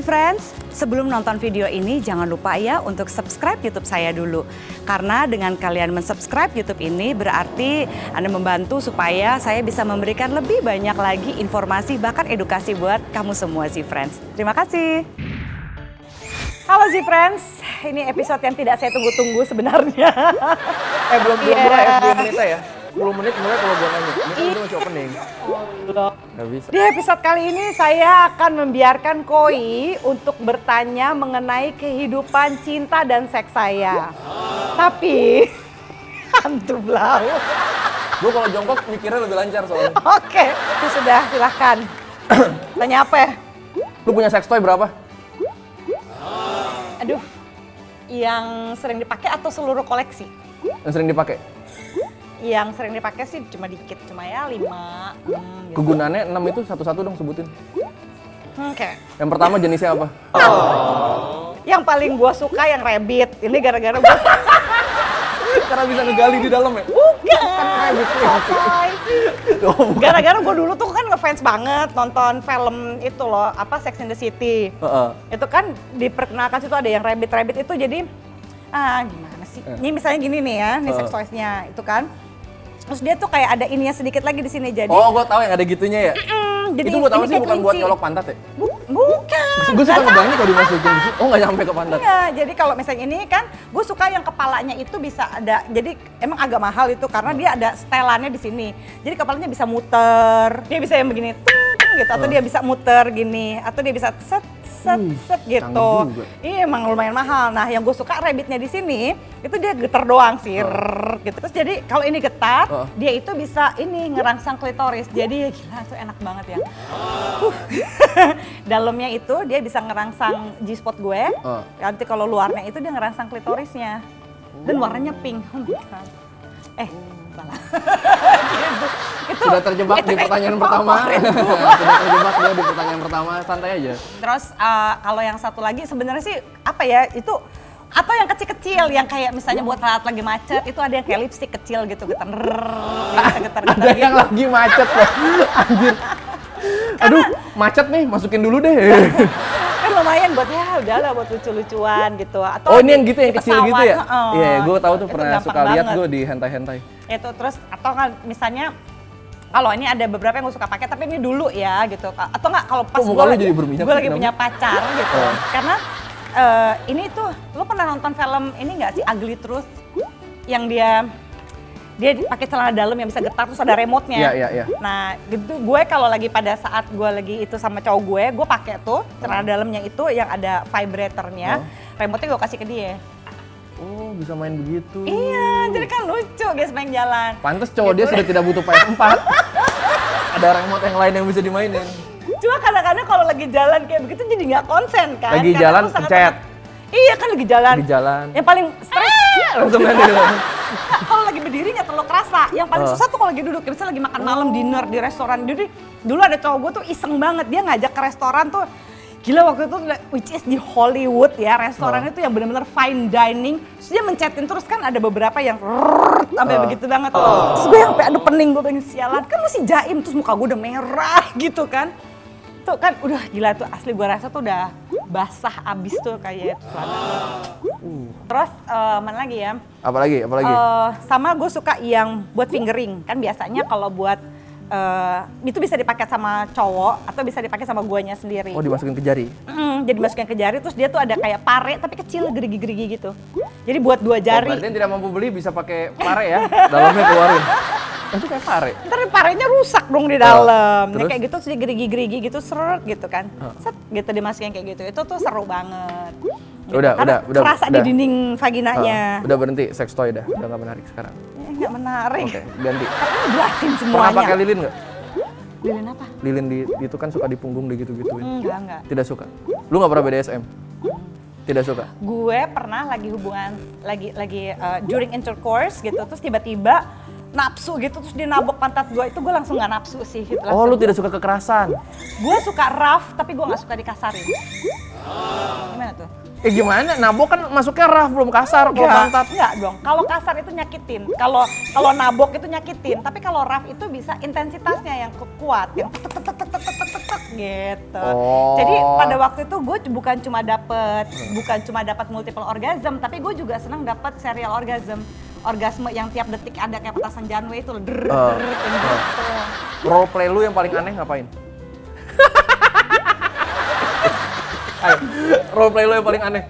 Kopi Friends, sebelum nonton video ini jangan lupa ya untuk subscribe YouTube saya dulu. Karena dengan kalian mensubscribe YouTube ini berarti Anda membantu supaya saya bisa memberikan lebih banyak lagi informasi bahkan edukasi buat kamu semua Z-Friends. Terima kasih. Halo Z-Friends, ini episode yang tidak saya tunggu-tunggu sebenarnya. Belum 2 menit ya? 10 menit mulai kalau gue nanya, ini masih opening. Nggak bisa. Di episode kali ini saya akan membiarkan Koi untuk bertanya mengenai kehidupan cinta dan seks saya. Tapi, hantu blau. Gue kalau jongkok mikirnya lebih lancar soalnya. Oke, itu sudah, silahkan. Tanya apa ya? Lu punya sex toy berapa? Aduh, yang sering dipakai atau seluruh koleksi? Yang sering dipakai? Yang sering dipakai sih cuma dikit, cuma ya 5. Gitu. Kegunaannya 6 itu satu-satu dong sebutin. Oke. Yang pertama jenisnya apa? Oh. Yang paling gua suka yang rabbit. Ini gara-gara gua karena bisa ngegali di dalam ya? Bukan. Kan rabbit. Gara-gara gua dulu tuh kan ngefans banget nonton film itu loh, apa Sex in the City. Itu kan diperkenalkan situ ada yang rabbit-rabbit itu jadi gimana sih? Ini misalnya gini nih ya, ini sex toys-nya itu kan. Terus dia tuh kayak ada ininya sedikit lagi di sini jadi. Oh, gue tahu yang ada gitunya ya. Jadi itu buat apa sih? Bukan buat nyolok pantat ya? Bukan. Gue suka ngebayangin kalau dimasukin. Oh, nggak nyampe ke pantat. Iya, jadi kalau misalnya ini kan, gue suka yang kepalanya itu bisa ada. Jadi emang agak mahal itu karena dia ada stelannya di sini. Jadi kepalanya bisa muter. Dia bisa yang begini, ting gitu. Atau dia bisa muter gini. Atau dia bisa set gitu. Iya, emang lumayan mahal. Nah, yang gue suka rabbitnya di sini itu dia getar doang sih, gitu. Terus jadi kalau ini getar, dia itu bisa ini ngerangsang klitoris. Jadi gila itu enak banget ya. Dalamnya itu dia bisa ngerangsang G-spot gue. Nanti kalau luarnya itu dia ngerangsang klitorisnya. Dan warnanya pink. Salah. Gitu. Itu, sudah terjebak di pertanyaan pertama. Sudah terjebak dia di pertanyaan pertama, santai aja. Terus kalau yang satu lagi sebenarnya sih apa ya itu atau yang kecil-kecil yang kayak misalnya buat saat lagi macet itu ada yang kayak lipstik kecil gitu getar ada gitu. Yang lagi macet loh. Anjir. Aduh, macet nih, masukin dulu deh. Kan lumayan buat ya udahlah buat lucu-lucuan gitu. Atau ini yang gitu yang kecil pesawat, gitu ya? Iya, gue tahu tuh pernah suka lihat gue di hentai-hentai. Itu terus atau kan misalnya kalau ini ada beberapa yang gue suka pakai tapi ini dulu ya gitu. Atau enggak kalau pas gue lagi punya pacar gitu. Karena ini tuh lo pernah nonton film ini enggak sih Ugly Truth yang dia pakai celana dalam yang bisa getar terus ada remote-nya. Iya. Nah, gitu gue kalau lagi pada saat gue lagi itu sama cowok gue pakai tuh celana dalamnya itu yang ada vibratornya. Remote-nya gue kasih ke dia. Oh, bisa main begitu. Iya, jadi kan lucu guys main jalan. Pantes cowok gitu. Dia sudah tidak butuh PS4. Ada remote yang lain yang bisa dimainin. Cuma kadang-kadang kalau lagi jalan kayak begitu jadi nggak konsen kan. Lagi karena jalan pencet. Iya kan lagi jalan. Lagi jalan. Yang paling stres langsung main jalan. Kalau lagi berdiri nggak terlalu kerasa. Yang paling susah tuh kalau lagi duduk. Misalnya lagi makan malam dinner di restoran. Jadi dulu ada cowok gue tuh iseng banget dia ngajak ke restoran tuh. Gila waktu itu which is di Hollywood ya restoran itu yang benar-benar fine dining. Terus dia mencetin terus kan ada beberapa yang sampai begitu banget. Terus gue sampai aduh pening gue pengen sialan. Kan masih jaim terus muka gue udah merah gitu kan. Tuh kan udah gila tuh asli gue rasa tuh udah basah abis tuh kayak celana. Terus mana lagi ya? Apalagi? Sama gue suka yang buat fingering kan biasanya kalau buat itu bisa dipakai sama cowok atau bisa dipakai sama guanya sendiri. Oh dimasukin ke jari? Jadi masukin ke jari terus dia tuh ada kayak pare tapi kecil gerigi-gerigi gitu. Jadi buat 2 jari. Oh, berarti yang tidak mampu beli bisa pakai pare ya, dalamnya keluarin. Itu kayak pare. Ntar parenya rusak dong di dalam. Nah, kayak gitu terus gerigi-gerigi gitu seret gitu kan. Set gitu dimasukin kayak gitu. Itu tuh seru banget. Gitu. Udah. Kerasa di dinding vaginanya. Udah berhenti sex toy udah enggak menarik sekarang. Enggak menarik. Oke, ganti. Tapi jelasin semuanya. Pernah pakai lilin enggak? Lilin apa? Lilin itu kan suka di punggung gitu-gituin. Enggak. Tidak suka. Lu enggak pernah BDSM? Tidak suka. Gue pernah lagi hubungan lagi during intercourse gitu terus tiba-tiba nafsu gitu terus dia nabok pantat gue itu gue langsung nggak nafsu sih gitu. Oh lu tidak suka kekerasan? Gue suka rough tapi gue nggak suka dikasarin. Gimana tuh? Gimana? Nabok kan masuknya rough belum kasar kalau pantat. Enggak dong. Kalau kasar itu nyakitin. Kalau nabok itu nyakitin. Tapi kalau rough itu bisa intensitasnya yang kuat. Yang tek tek tek tek tek tek gitu. Oh. Jadi pada waktu itu gue bukan cuma dapat multiple orgasm, tapi gue juga senang dapat serial orgasm. Orgasme yang tiap detik ada kayak petasan Janwe itu loh. Role play lu yang paling aneh ngapain? Ayo, role play lu yang paling aneh.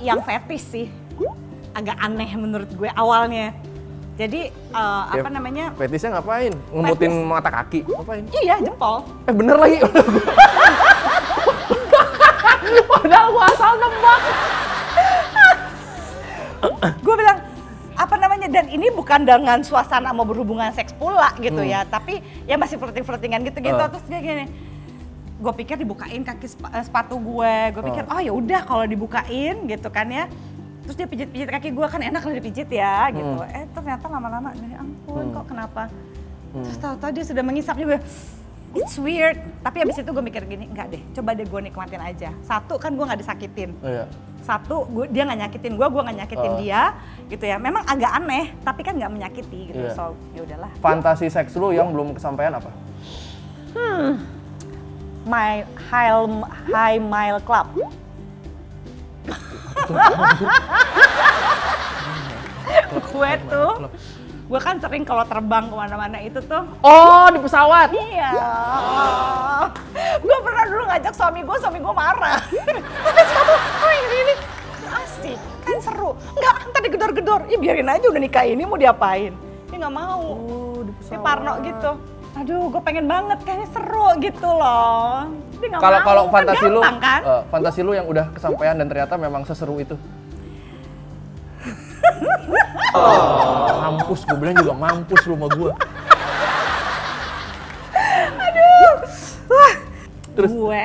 Yang fetish sih. Agak aneh menurut gue awalnya. Jadi ya, apa namanya? Fetishnya ngapain? Ngemutin fetish. Mata kaki. Ngapain? Iya, jempol. Bener lagi. Padahal gue asal nembak. Gue bilang, apa namanya, dan ini bukan dengan suasana mau berhubungan seks pula gitu ya, tapi ya masih flirting-flirtingan gitu-gitu. Terus dia gini, gue pikir dibukain kaki sepatu gue pikir oh ya udah kalau dibukain gitu kan ya. Terus dia pijit-pijit kaki gue, kan enak kalau dipijit ya gitu. Ternyata lama-lama, ya ampun kok kenapa. Terus tahu-tahu dia sudah mengisap juga. It's weird, tapi abis itu gue mikir gini, enggak deh, coba deh gue nikmatin aja. Satu, kan gue gak disakitin. Iya. Satu, dia gak nyakitin gue gak nyakitin dia, gitu ya. Memang agak aneh, tapi kan gak menyakiti gitu, iya. So yaudahlah. Fantasi seks lu yang belum kesampaian apa? My High Mile Club. Gue tuh, gue kan sering kalau terbang kemana-mana itu tuh. Oh, di pesawat? Iya. Oh. Gue pernah dulu ngajak suami gue marah. Terus kamu, ini asik, kan seru. Enggak, ntar digedor-gedor. Ya biarin aja udah nikah ini mau diapain. Dia gak mau. Oh, di pesawat. Dia parno gitu. Aduh, gue pengen banget, kayaknya seru gitu loh. Dia gak mau, kalau fantasi kan lu, gampang kan? Fantasi lu yang udah kesampaian dan ternyata memang seseru itu. Mampus, gue bilang juga mampus rumah gue. Aduh. Wah. Terus? Gue,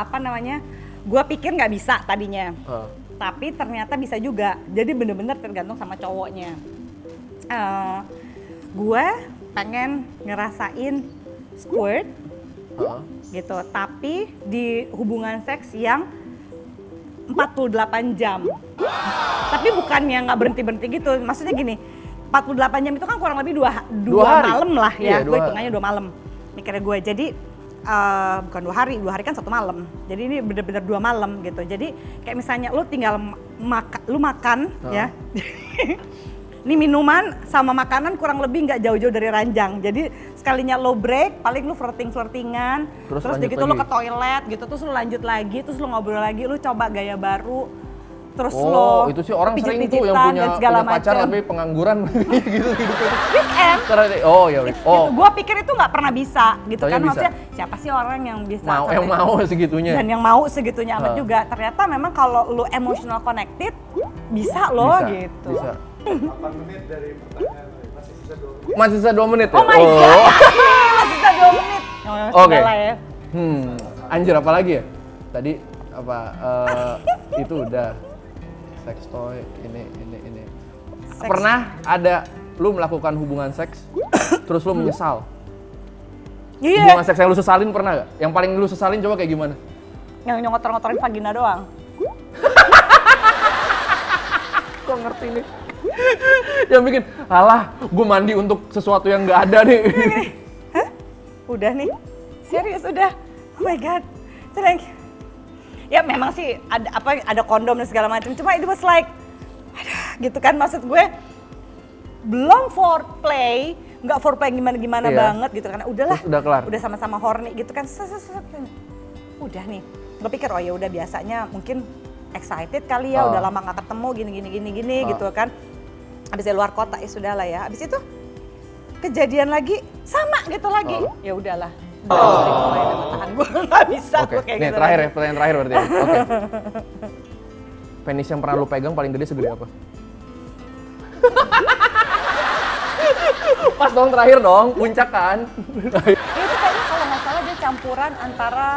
apa namanya, gue pikir gak bisa tadinya. Tapi ternyata bisa juga. Jadi bener-bener tergantung sama cowoknya. Gue pengen ngerasain squirt, gitu. Tapi di hubungan seks yang 48 jam. Tapi bukannya nggak berhenti-berhenti gitu, maksudnya gini, 48 jam itu kan kurang lebih 2 malam lah ya, gue hitungannya 2 malam mikirnya gue, jadi bukan 2 hari kan 1 malam, jadi ini bener-bener 2 malam gitu. Jadi kayak misalnya lu tinggal makan ya, ini minuman sama makanan kurang lebih nggak jauh-jauh dari ranjang. Jadi sekalinya lo break, paling lo flirting-flirtingan, terus gitu lo ke toilet gitu, terus lo lanjut lagi, terus lo ngobrol lagi, lo coba gaya baru, terus lo itu sih orang sering tuh yang punya pacar tapi pengangguran gitu. Weekend. Oh ya. Oh. Gitu. Gua pikir itu nggak pernah bisa gitu kan, maksudnya siapa sih orang yang bisa mau segitunya. Dan yang mau segitunya amat juga. Ternyata memang kalau lo emotional connected bisa lo gitu. Bisa. 8 menit dari pertanyaan, masih sisa 2 menit. Masih sisa 2 menit ya? Oh my god, masih sisa 2 menit. Oke. Ya. Anjir, apa lagi ya? Tadi apa, itu udah. Seks toy, ini. Seks. Pernah ada lu melakukan hubungan seks, terus lu menyesal? Iya. Hubungan seks yang lu sesalin pernah gak? Yang paling lu sesalin coba kayak gimana? Yang ngotor-ngotorin vagina doang. Kok ngerti nih? Yang bikin, alah gue mandi untuk sesuatu yang gak ada nih. Hah? Udah nih? Serius udah? Oh my god. Thank you. Ya memang sih ada kondom dan segala macam. Cuma itu was like, gitu kan, maksud gue belum foreplay, nggak foreplay gimana iya. Banget gitu kan. Udahlah, udah sama-sama horny gitu kan. Udah nih, gue pikir oh ya udah biasanya mungkin excited kali ya, udah lama nggak ketemu gini gitu kan. Habis dari luar kota ya sudah lah ya. Habis itu kejadian lagi sama gitu lagi. Ya udahlah. Gue nggak bisa, gue kayak gitu. Nih terakhir ya, pertanyaan terakhir berarti. Oke. Penis yang pernah lu pegang paling gede segede apa? Pas dong terakhir dong, puncak kan? Itu kayaknya kalau nggak salah dia campuran antara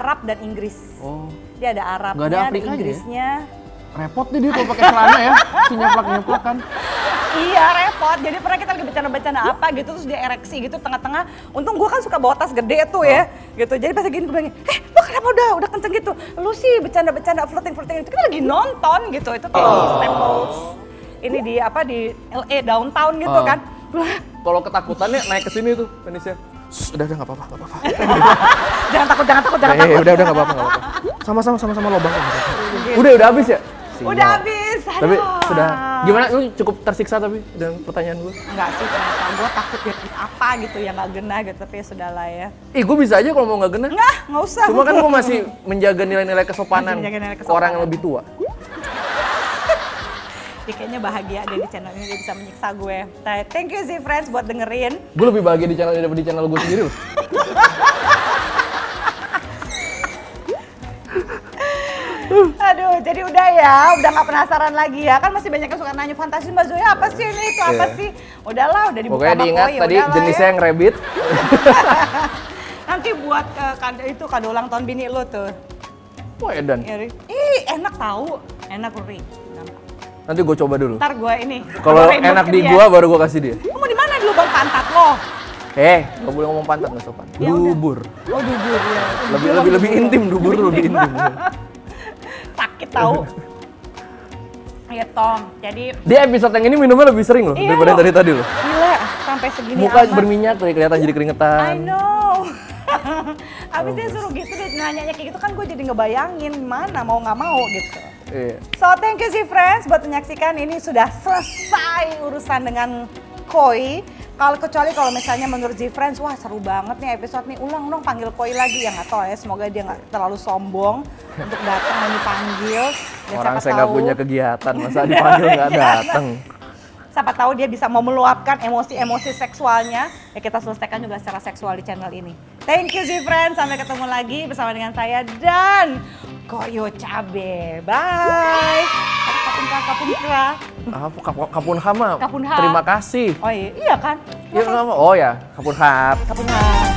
Arab dan Inggris. Oh. Dia ada Arabnya, ada Inggrisnya. Repot nih dia kalau pakai celana ya, si nyeplak kan. Iya repot, jadi pernah kita lagi bercanda-bercanda apa gitu, terus dia ereksi gitu tengah-tengah. Untung gue kan suka bawa tas gede tuh ya, gitu. Jadi pas gini gue bilang, lo kenapa udah kenceng gitu? Lu sih bercanda-bercanda, flirting itu kita lagi nonton gitu. Itu kayak di Staples, ini di LA downtown gitu kan. Kalau ketakutannya naik ke sini tuh penisnya. Udah enggak apa-apa. Jangan takut. Udah enggak apa-apa. Sama-sama lobang. Udah habis ya? Sinyal. Udah habis. Aduh. Tapi sudah. Gimana lu cukup tersiksa tapi dengan pertanyaan gua? Enggak sih, ternyata gua takut ya apa gitu ya enggak gena gitu, tapi ya sudahlah ya. Gua bisa aja kalau mau enggak gena. Enggak usah. Cuma kan gua masih menjaga nilai-nilai kesopanan ke orang yang lebih tua. Dia kayaknya bahagia deh di channel ini, dia bisa menyiksa gue. Thank you sih friends buat dengerin. Gue lebih bahagia di channel ini daripada di channel gue sendiri loh. Aduh, jadi udah ya, udah gak penasaran lagi ya. Kan masih banyak yang suka nanya fantasi Mbak Zoya, apa sih ini, itu apa sih? Udahlah, udah dibuka pokoknya sama diingat Koi, tadi jenisnya ya. Yang rabbit. Nanti buat itu kado ulang tahun bini lo tuh. Wah edan. Ih, enak tau. Enak Uri. Nanti gue coba dulu. Ntar gue ini. Kalau enak di gue baru gue kasih dia. Kamu di mana dulu bang pantat lo? Gak boleh ngomong pantat nggak sopan. Ya, dubur. Udah. Oh dubur ya. Lebih intim dubur lebih intim. Sakit tau. Iya Tom. Jadi. Di episode yang ini minumnya lebih sering loh daripada dari tadi loh. Gila sampai segini. Muka amat. Berminyak tuh kelihatan jadi keringetan. I know. Abis dia suruh gitu dia nanya kayak gitu kan gue jadi ngebayangin mana mau nggak mau gitu. So thank you sih friends buat menyaksikan, ini sudah selesai urusan dengan Koi. Kecuali kalau misalnya menurut Zee Friends, wah seru banget nih episode nih, ulang dong panggil Koi lagi ya nggak tahu ya, semoga dia nggak terlalu sombong untuk datang dan dipanggil. Ya, orang saya nggak punya kegiatan masa dipanggil nggak datang. Siapa tahu dia bisa mau meluapkan emosi-emosi seksualnya, ya kita selesaikan juga secara seksual di channel ini. Thank you Zee Friends, sampai ketemu lagi bersama dengan saya dan Koiyocabe. Bye. Kapunhap. Terima kasih. Oh iya kan? Kapunhap. Oh ya, kapunhap.